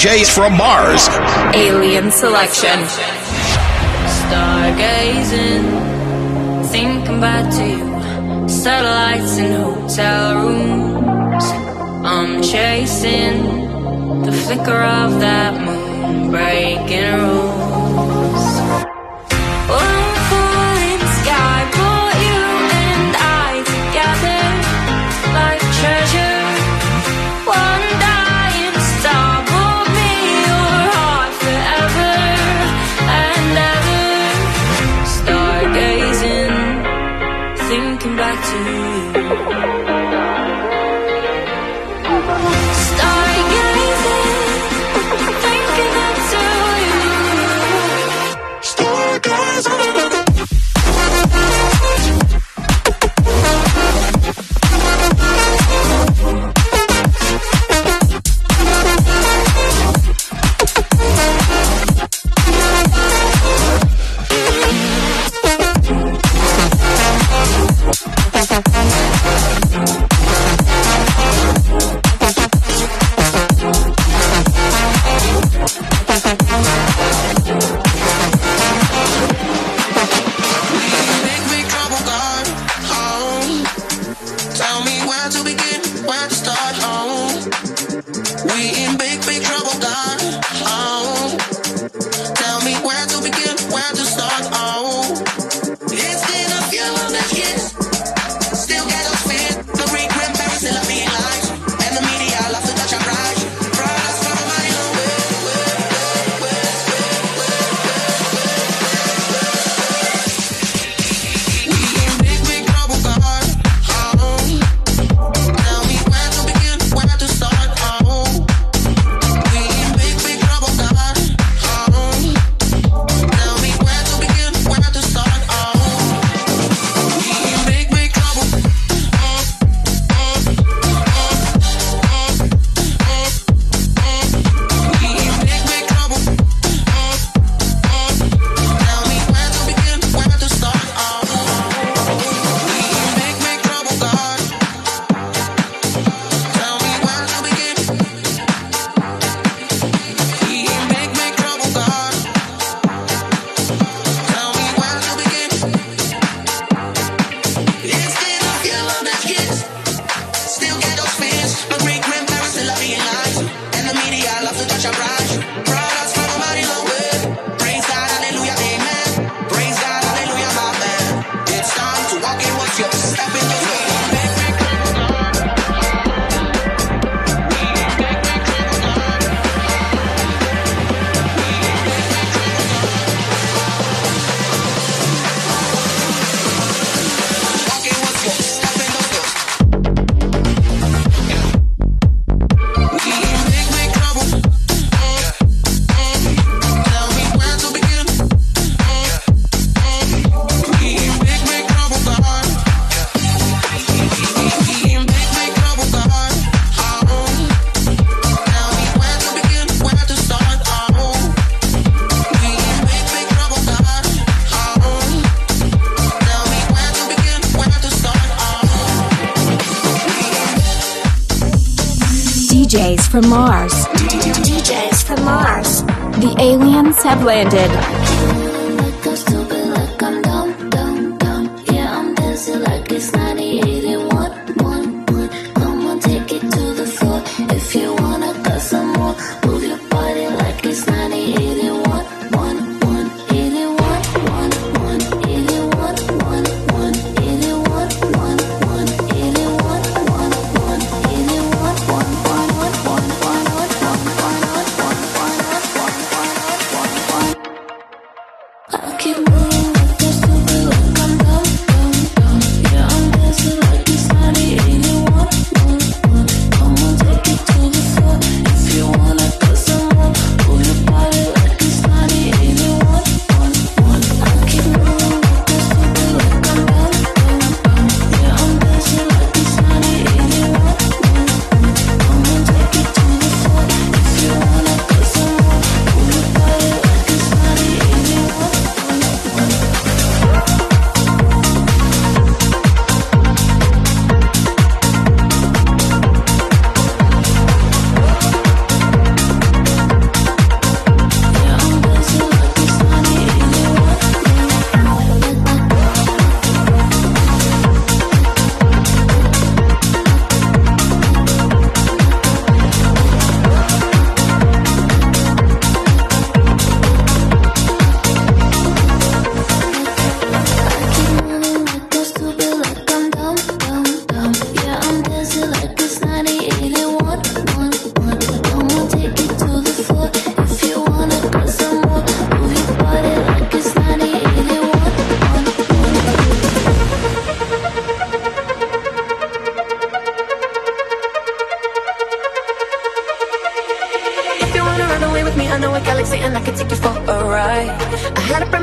DJs from Mars. Alien Selection. Stargazing, thinking back to you. Satellites in hotel rooms. I'm chasing the flicker of that moon, breaking rules. DJs from Mars. DJs from Mars. The aliens have landed.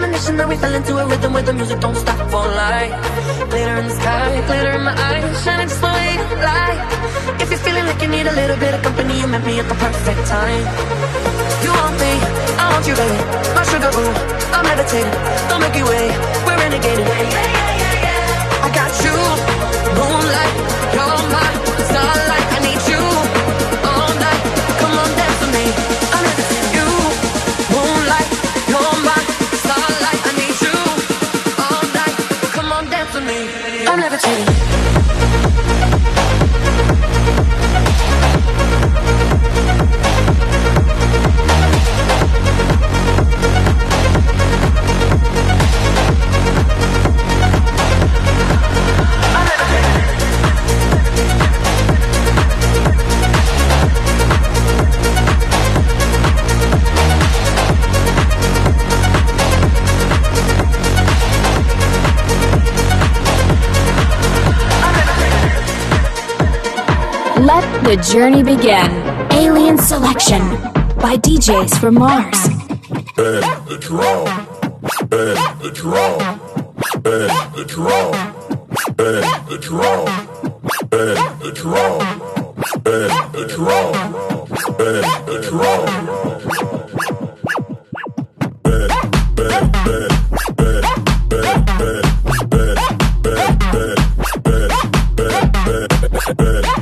premonition that we fell into a rhythm where the music don't stop for life. Glitter in the sky, glitter in my eyes, shining just the way you like. If you're feeling like you need a little bit of company, you met me at the perfect time. You want me, I want you, baby. My sugar boo, I'm levitating. Don't make you wait, we're renegading. Yeah, yeah, yeah, yeah. I got you, moonlight, you're my starlight. I need you all night. Come on, dance with me. I'm levitating. You, moonlight, you're my starlight. I need you all night. Come on, dance with me. I'm levitating. Let the journey begin. Alien Selection by DJs from Mars. Bend the drum. Bend the drum. Bend the drum. Bend the drum. Bend the drum. Bend the drum. Bend the drum. Bend, bend, bend, bend, bend, bend, bend, bend, bend, bend, bend, bend, bend.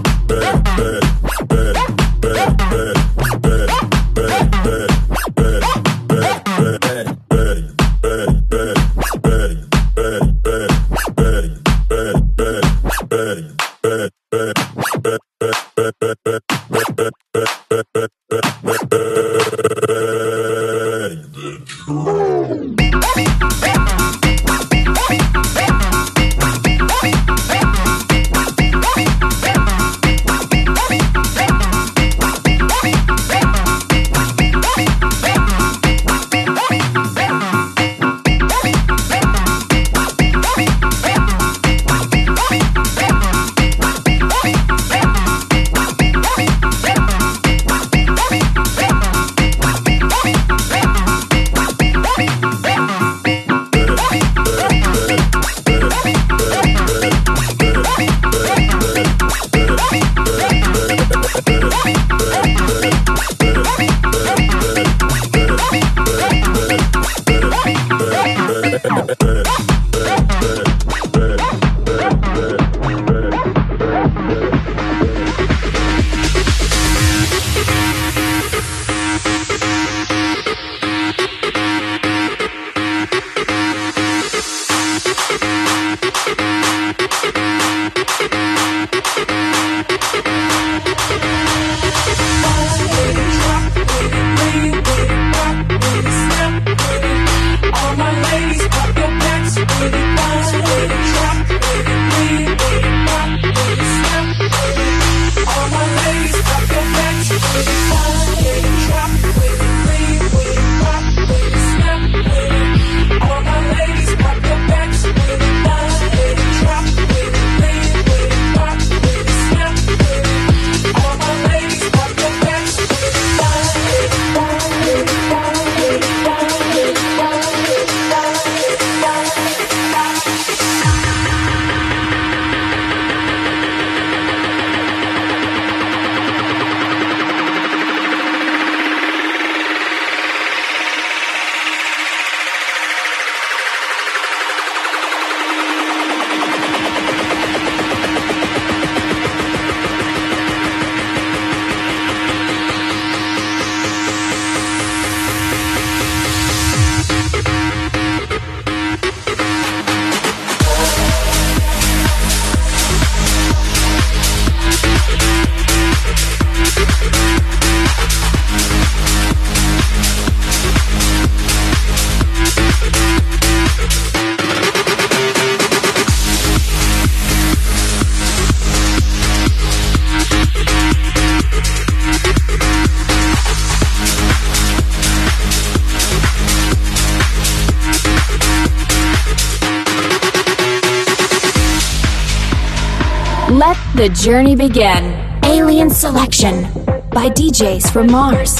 Let the journey begin. Alien Selection by DJs from Mars.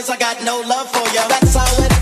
is, I got no love for ya. That's how it is.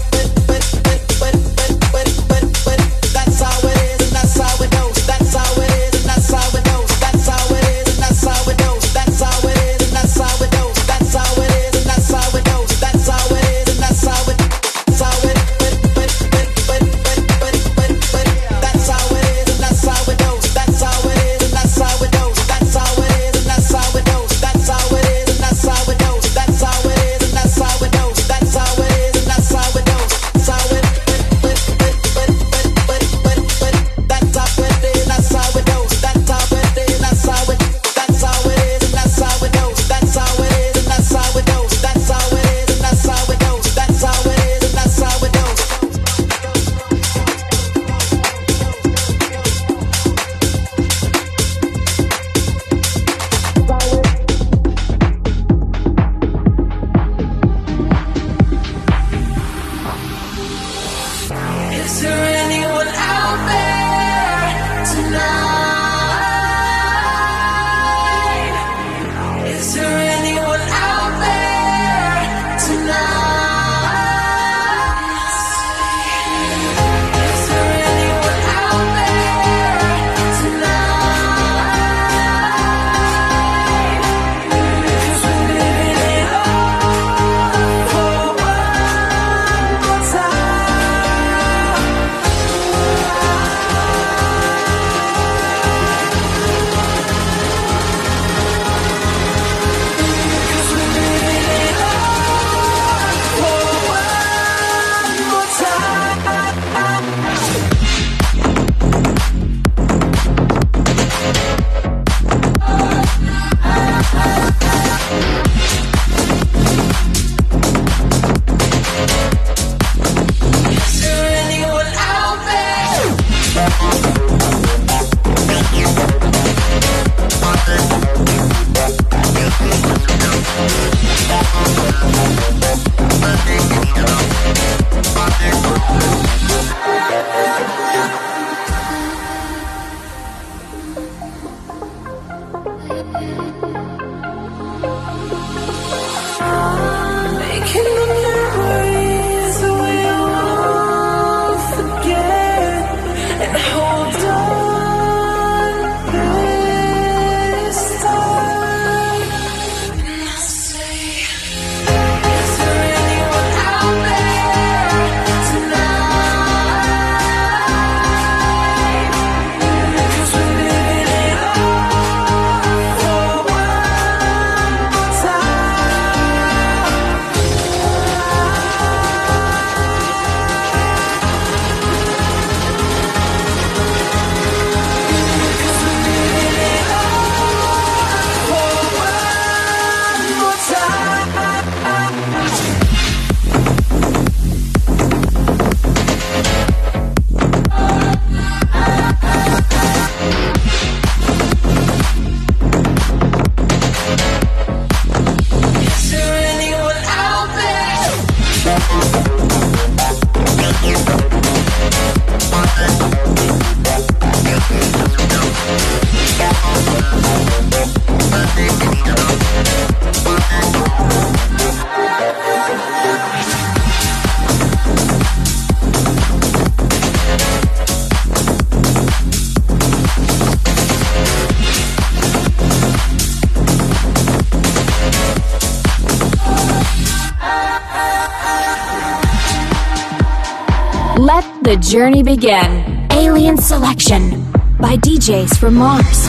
The journey began. Alien Selection by DJs from Mars.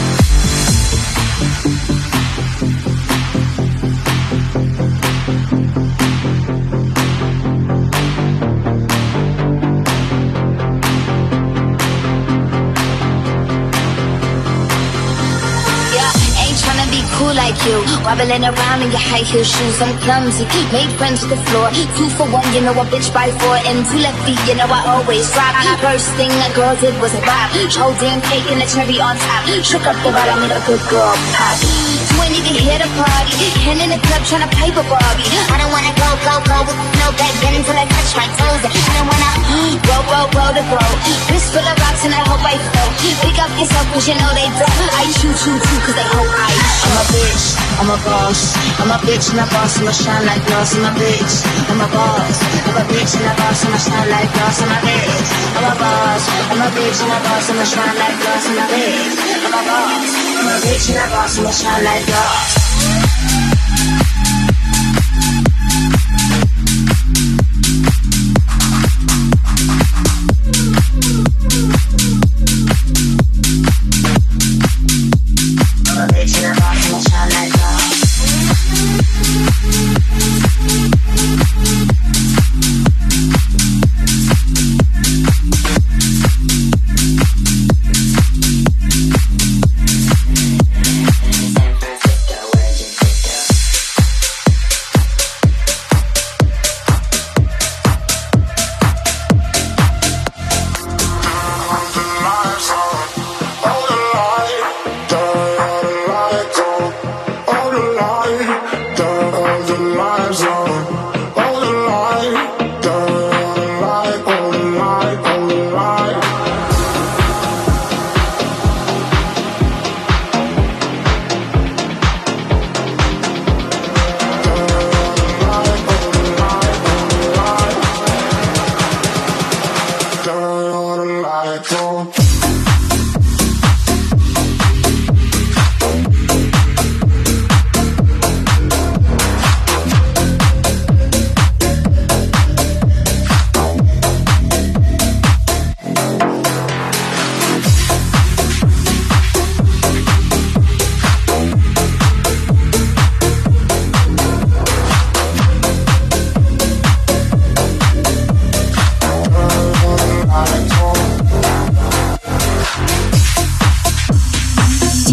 You wobbling around in your high heel shoes, I'm clumsy. Made friends to the floor, 2 for 1, you know a bitch by 4. And 2 left feet, you know I always drop. First thing a girl did was a bop. Whole damn cake and a cherry on top. Shook up the bottom, made a good girl pop. when you can hear the party. Hand in the club trying to play with Barbie. I don't wanna go with no back then until I touch my toes. I don't wanna roll the boat. This full of rocks and I hope I float. Pick up yourself cause you know they don't. I choo cause they hope I show. I'm a bitch, I'm a boss. I'm a bitch and a boss, I'm a shine like gloss. I'm a bitch, I'm a boss. I'm a bitch and a boss, I'm a shine like gloss. I'm a bitch, I'm a boss. I'm a bitch and a boss, I'm a shine like gloss. I'm a bitch, I'm a boss. I'm a bitch and a boss, I'm a shine like gloss.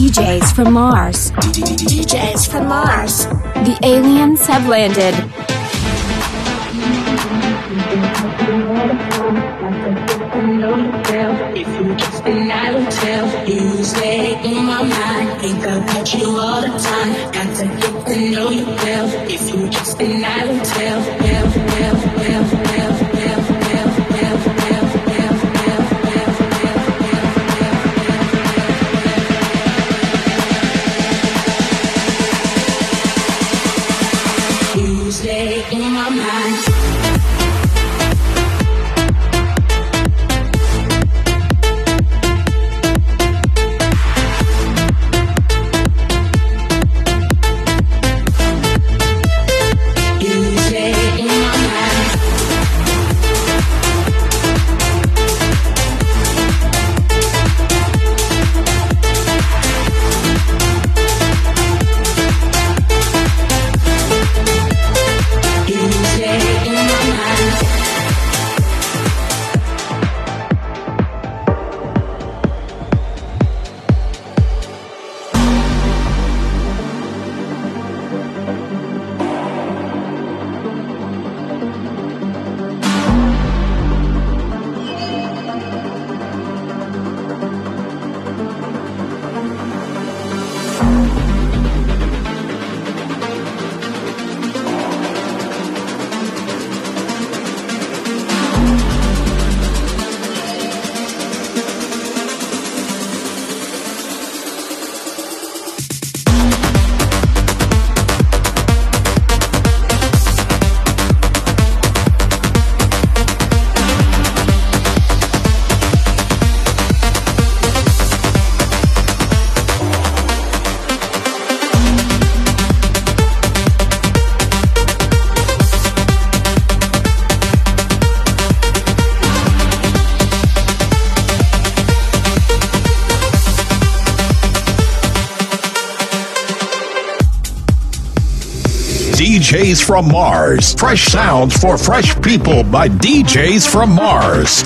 DJs from Mars. DJs from Mars. The aliens have landed. If you kiss the night hotel, you stay in my mind. Think about you all the time. Got to get to know you well. If you kiss the night hotel, DJs from Mars. Fresh sounds for fresh people by DJs from Mars.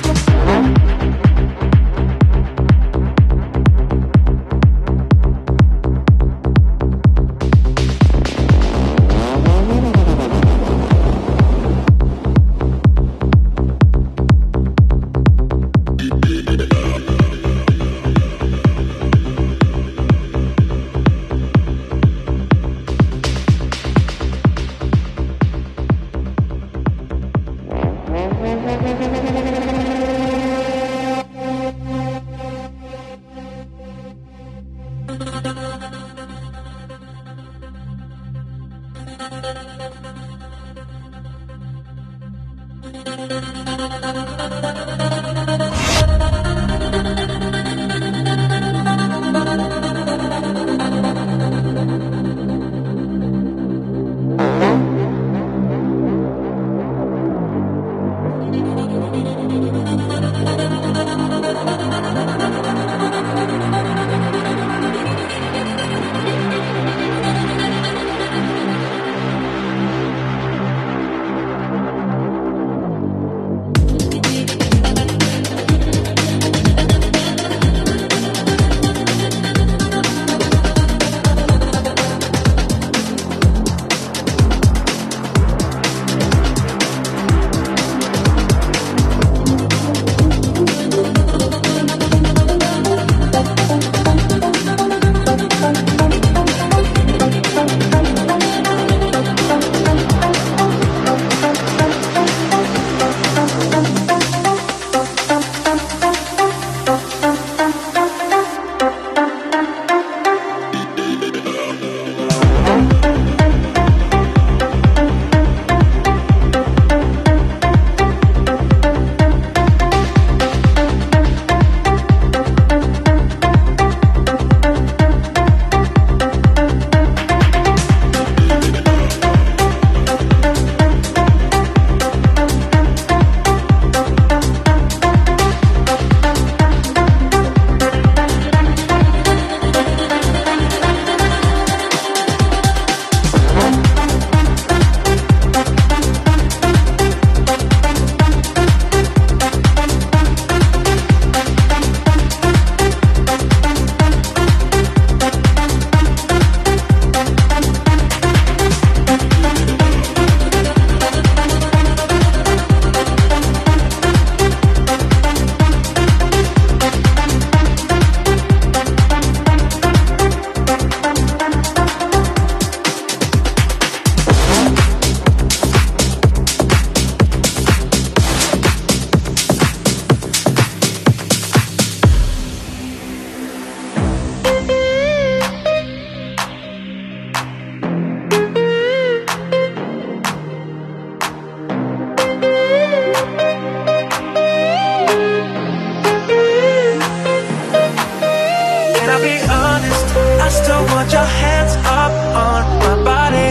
still want your hands up on my body.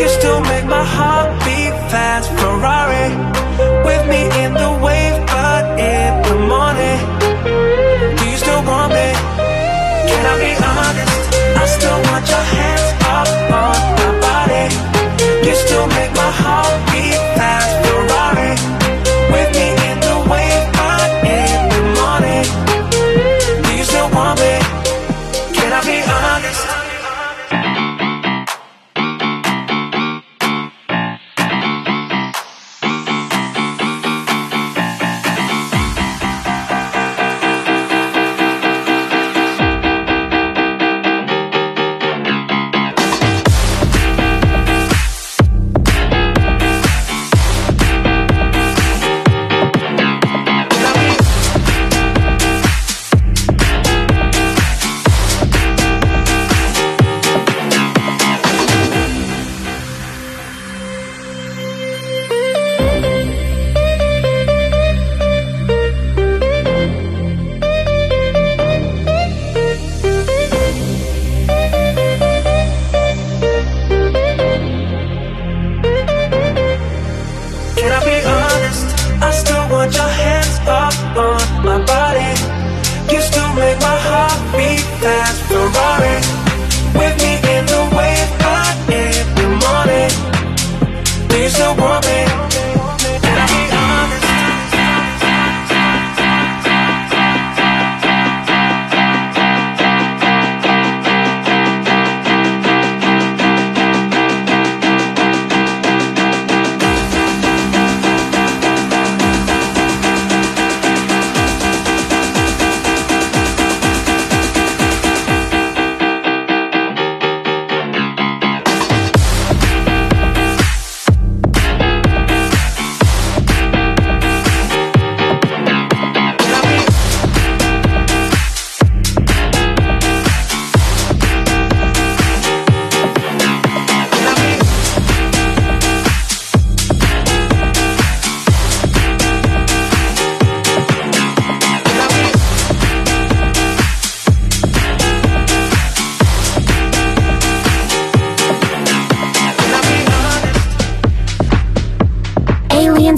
You still make my heart beat fast. Ferrari with me in the wave, but in the morning, do you still want me? Can I be honest? I still want your hands up on my body. You still make my heart beat fast. Ferrari with me in the wave, but in the morning, do you still want me? Can I be honest?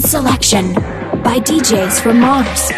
Selection by DJs from Mars.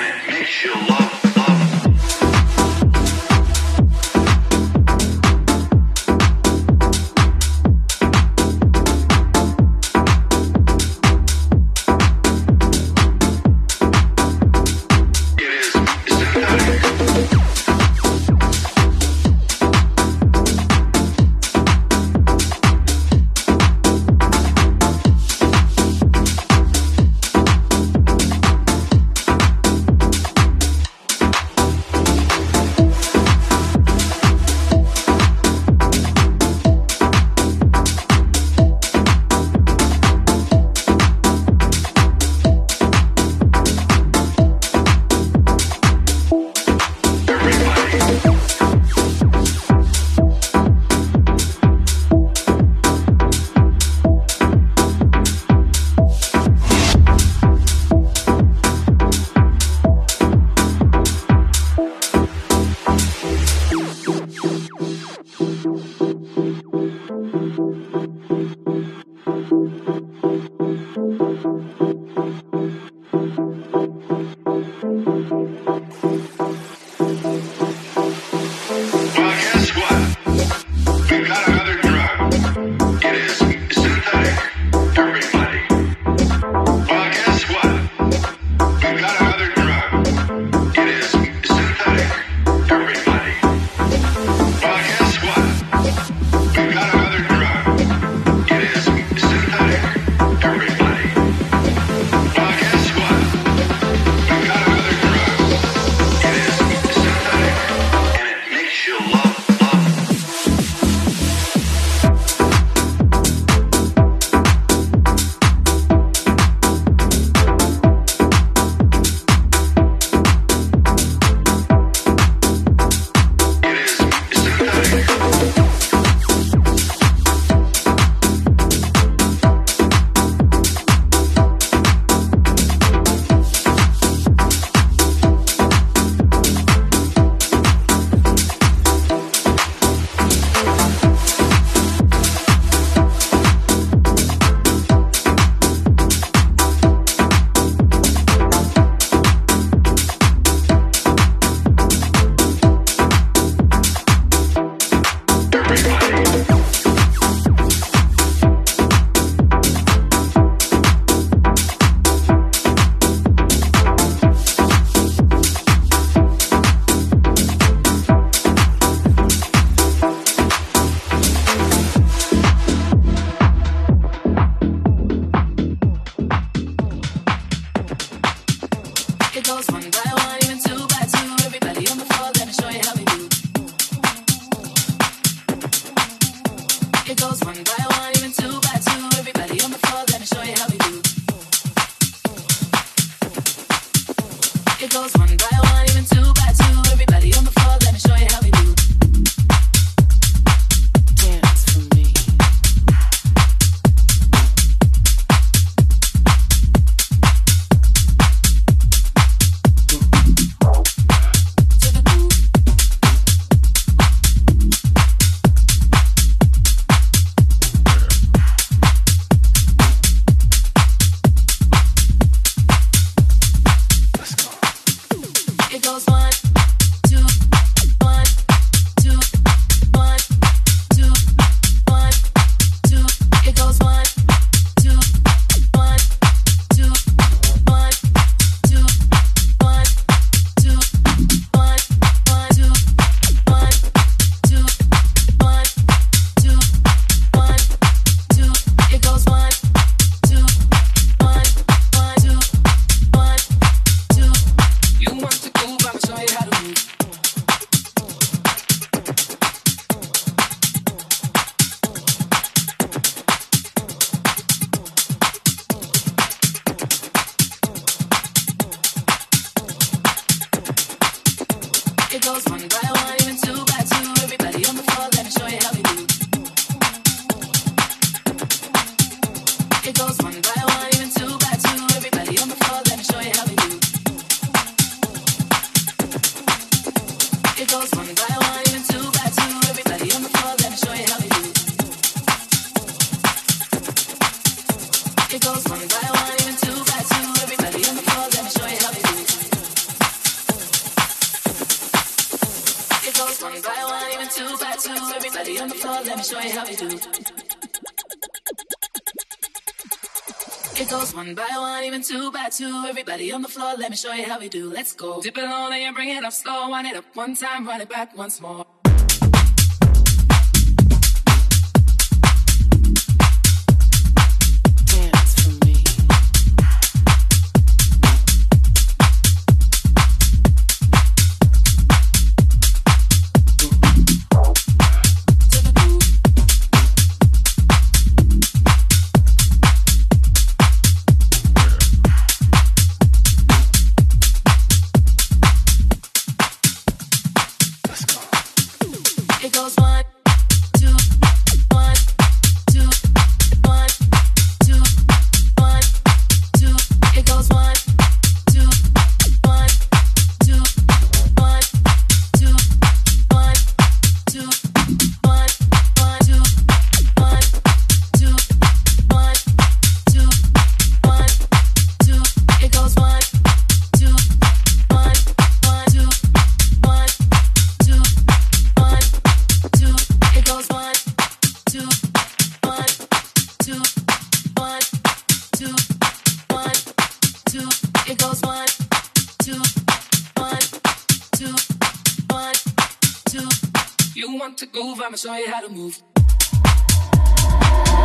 Everybody on the floor, let me show you how we do. Let's go. Dip it low, then you bring it up slow. Wind it up one time, run it back once more.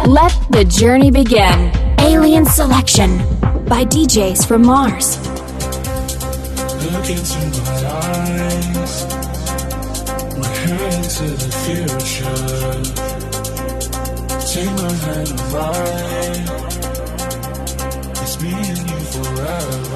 Let the journey begin. Alien Selection by DJs from Mars. Look into my eyes. We're heading to the future. Take my hand and ride. It's me and you forever.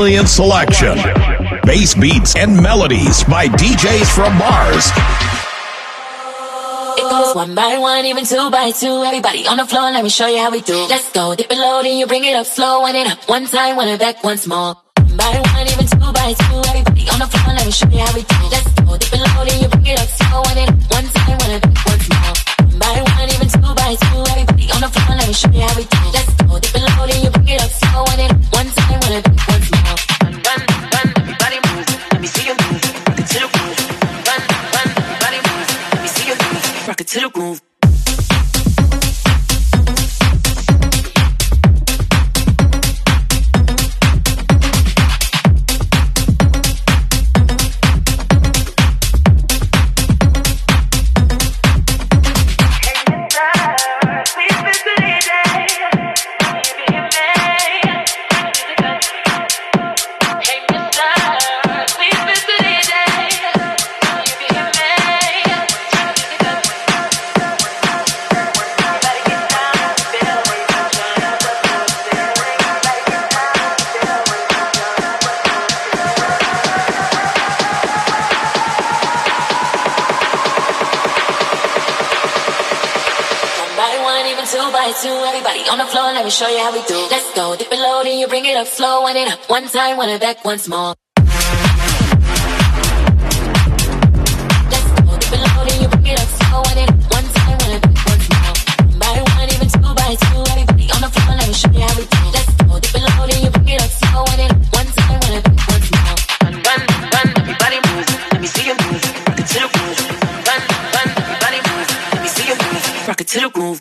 Alien Selection. Bass beats and melodies by DJs from Mars. It goes one by one, even two by two. Everybody on the floor, let me show you how we do. Let's go, dip it low, then you bring it up slow. Wind it up one time, wind it back once more. One by one, even two by two. Everybody on the floor, let me show you how we do. Let's go, dip it low, then you bring it up slow. Wind it up one time, wind it back once more. One by one, even two by two. Everybody on the floor, let me show you how we do. Let's go, dip it low, then you bring it up slow. Wind it up one time, wind it back once more. Run, run, run, everybody move. Let me see you move. Rock it to the groove. Run, run, everybody move. Let me see you move. Rock it to the groove. Everybody on the floor, let me show you how we do. Let's go, dip it low, then you bring it up slow. Wind it up one time, wind it back once more. Let's go, dip it low, then you bring it up slow. Wind it up one time, wind it back once more. One by one, even two by two. Everybody on the floor, let me show you how we do. Let's go, dip it low, then you bring it up slow. Wind it up one time, wind it back once more. Run, run, run, everybody move. Let me see you move. Rock it to the groove. Run, run, everybody move. Let me see you move. Rock it to the groove.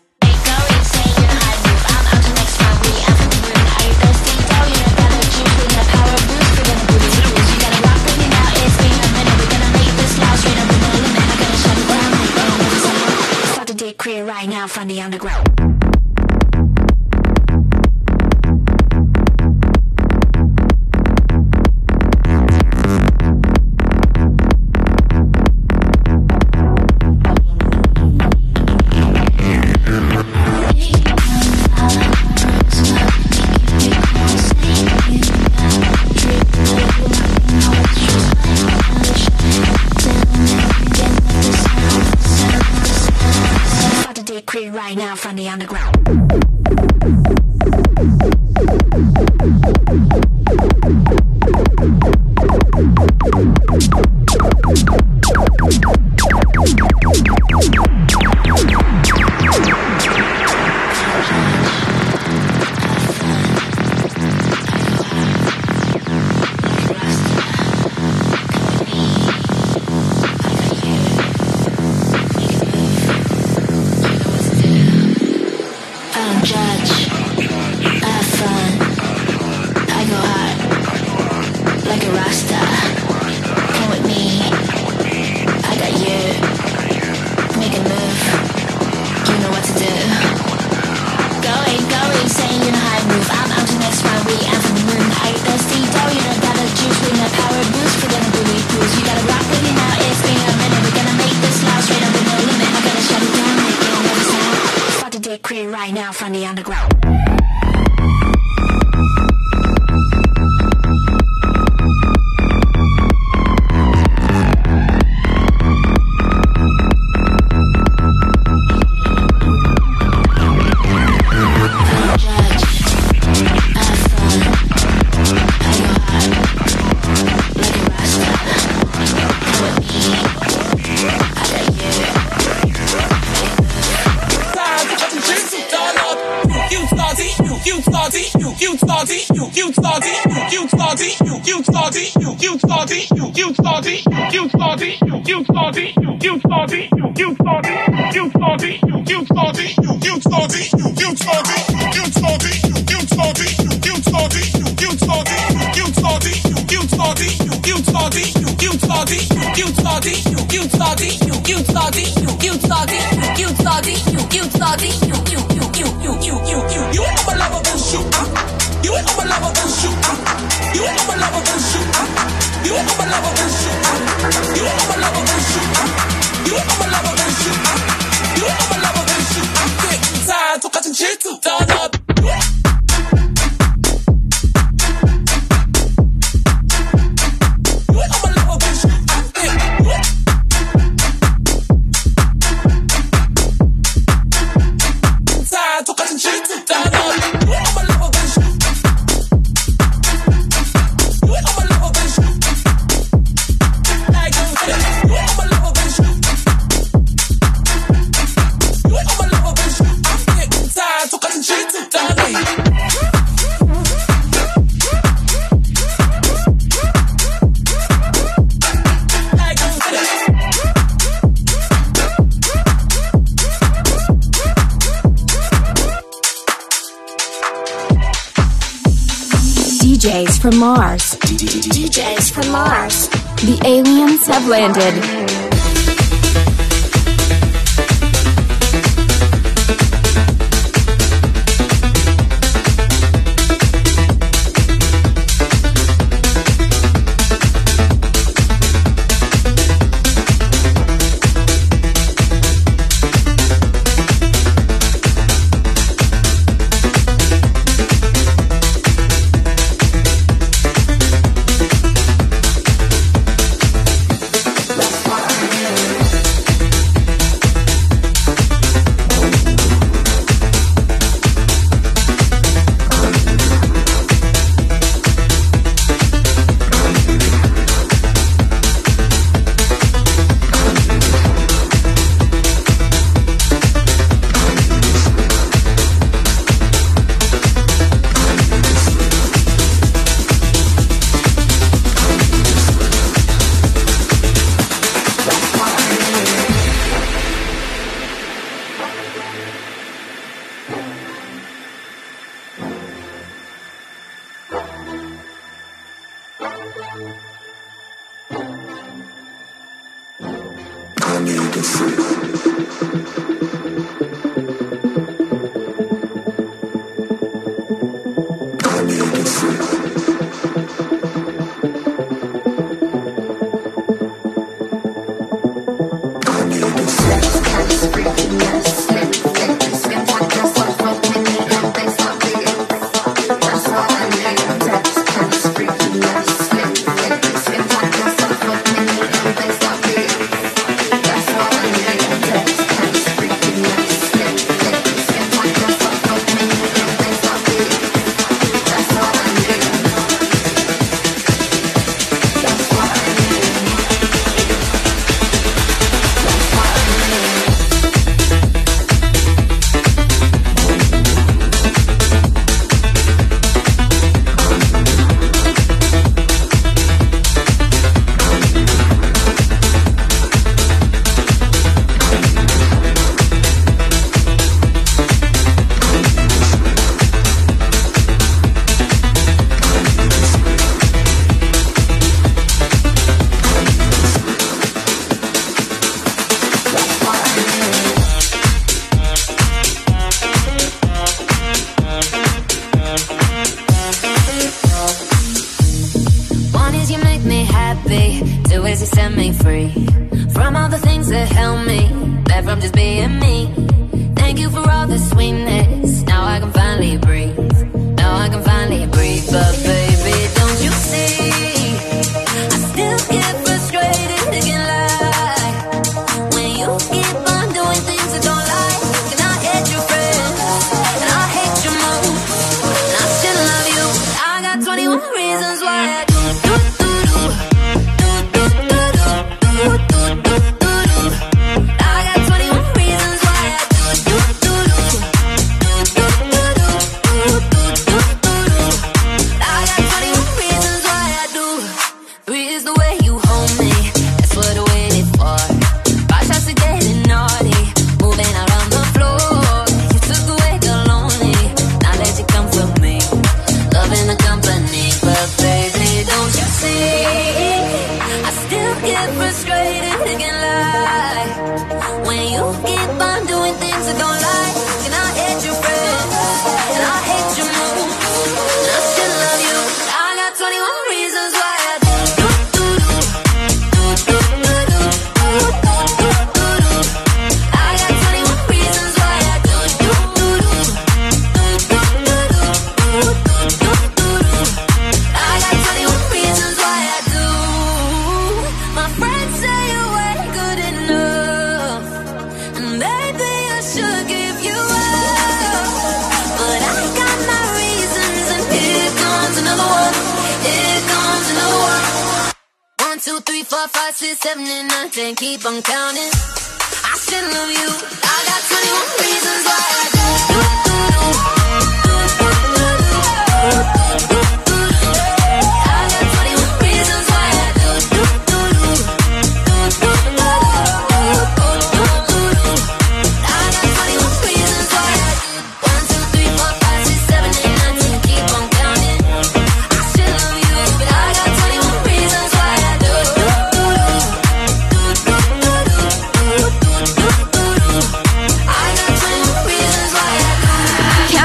Create right now from the underground. Right now from the underground. Turn up. DJs from Mars. DJs from Mars. The aliens have landed. I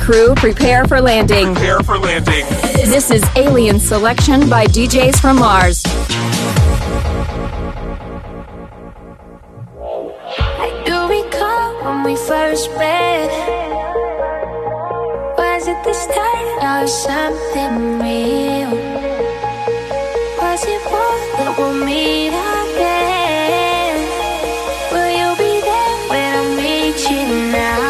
Crew, prepare for landing. Prepare for landing. This is Alien Selection by DJs from Mars. I do recall when we first met. Was it the start of something real? Was it more that we'll meet again? Will you be there when I meet you now?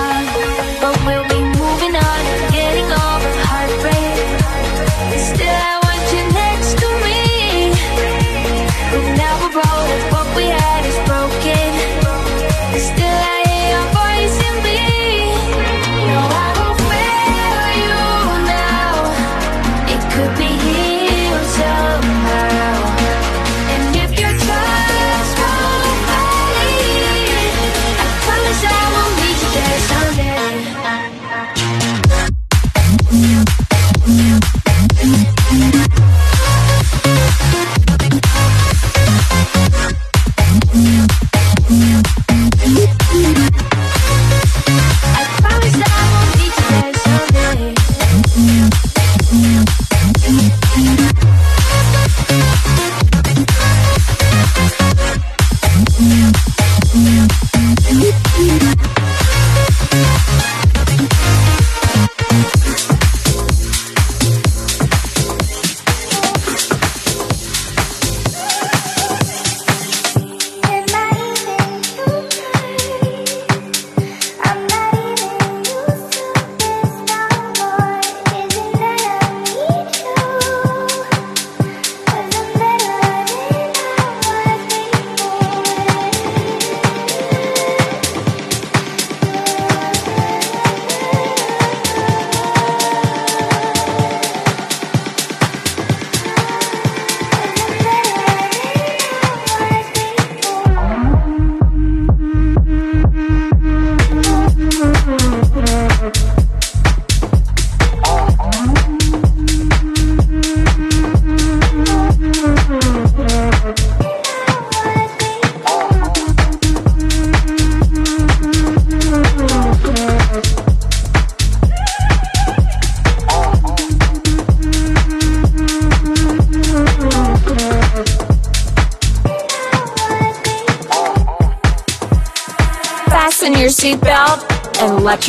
Could be healed somehow. And if you're trying Fasten your seatbelt and let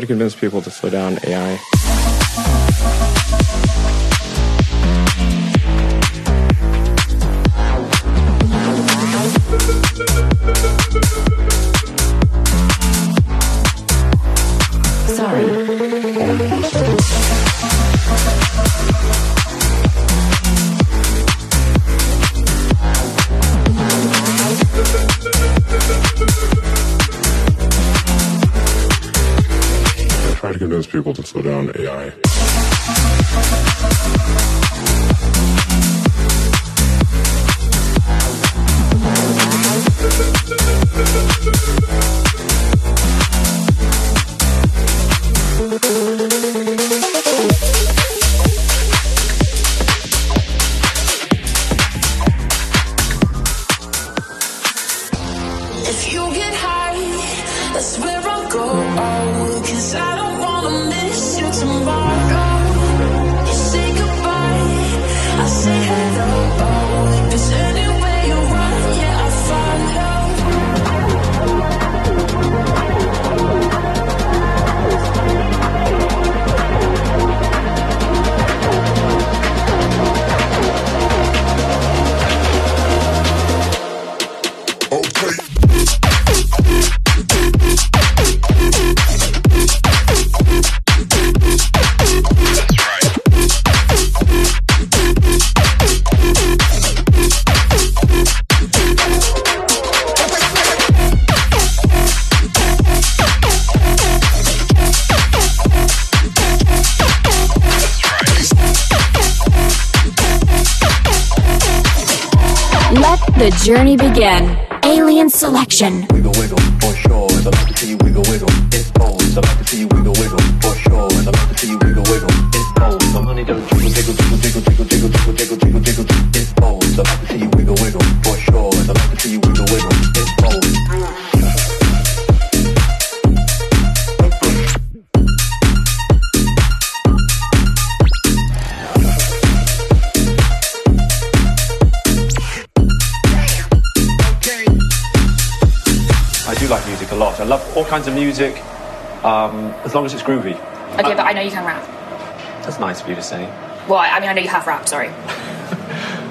To convince people to slow down AI. People to slow down AI. The journey began. Alien Selection. Wiggle wiggle, for sure. I'd love to see you wiggle wiggle. It's bold. I'd love to see you wiggle wiggle, for sure. I'd love to see you wiggle wiggle. It's bold. My honey don't jiggle jiggle jiggle jiggle jiggle jiggle jiggle jiggle jiggle. It's bold. I'd love to see you wiggle wiggle, for sure. I'd love to see you wiggle wiggle. It's bold. A lot. I love all kinds of music, as long as it's groovy. Okay, but I know you can rap. That's nice of you to say. Well, I mean, I know you have rapped, sorry.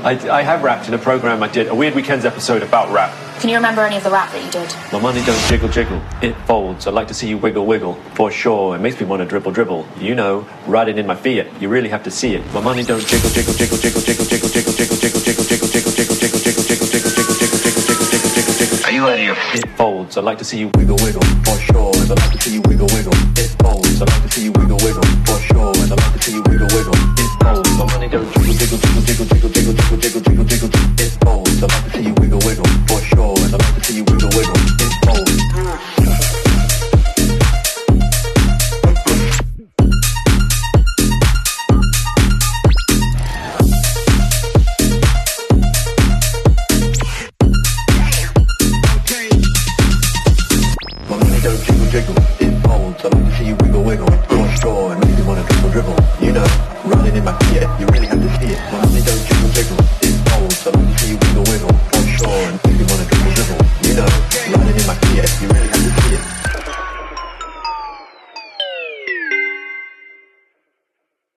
I have rapped in a program I did, a Weird Weekends episode about rap. Can you remember any of the rap that you did? My money don't jiggle jiggle, it folds. I'd like to see you wiggle wiggle, for sure. It makes me want to dribble dribble. You know, riding in my Fiat, you really have to see it. My money don't jiggle jiggle jiggle jiggle jiggle jiggle jiggle jiggle jiggle jiggle jiggle jiggle jiggle jiggle jiggle jiggle jiggle. Are you out of your it folds? I'd like to see you wiggle wiggle, for sure. I'd like to see you wiggle wiggle, it folds. I'd like to see you wiggle wiggle, for sure. I'd like to see you wiggle wiggle, it folds. My money don't jiggle jiggle jiggle jiggle jiggle jiggle jiggle jiggle jiggle jiggle. It folds. I'd like to see you wiggle wiggle, for sure. I'd like to see you wiggle wiggle, it folds. Wiggle, wiggle, for sure, and make me wanna dribble, dribble. You know, running in my feet, you really have.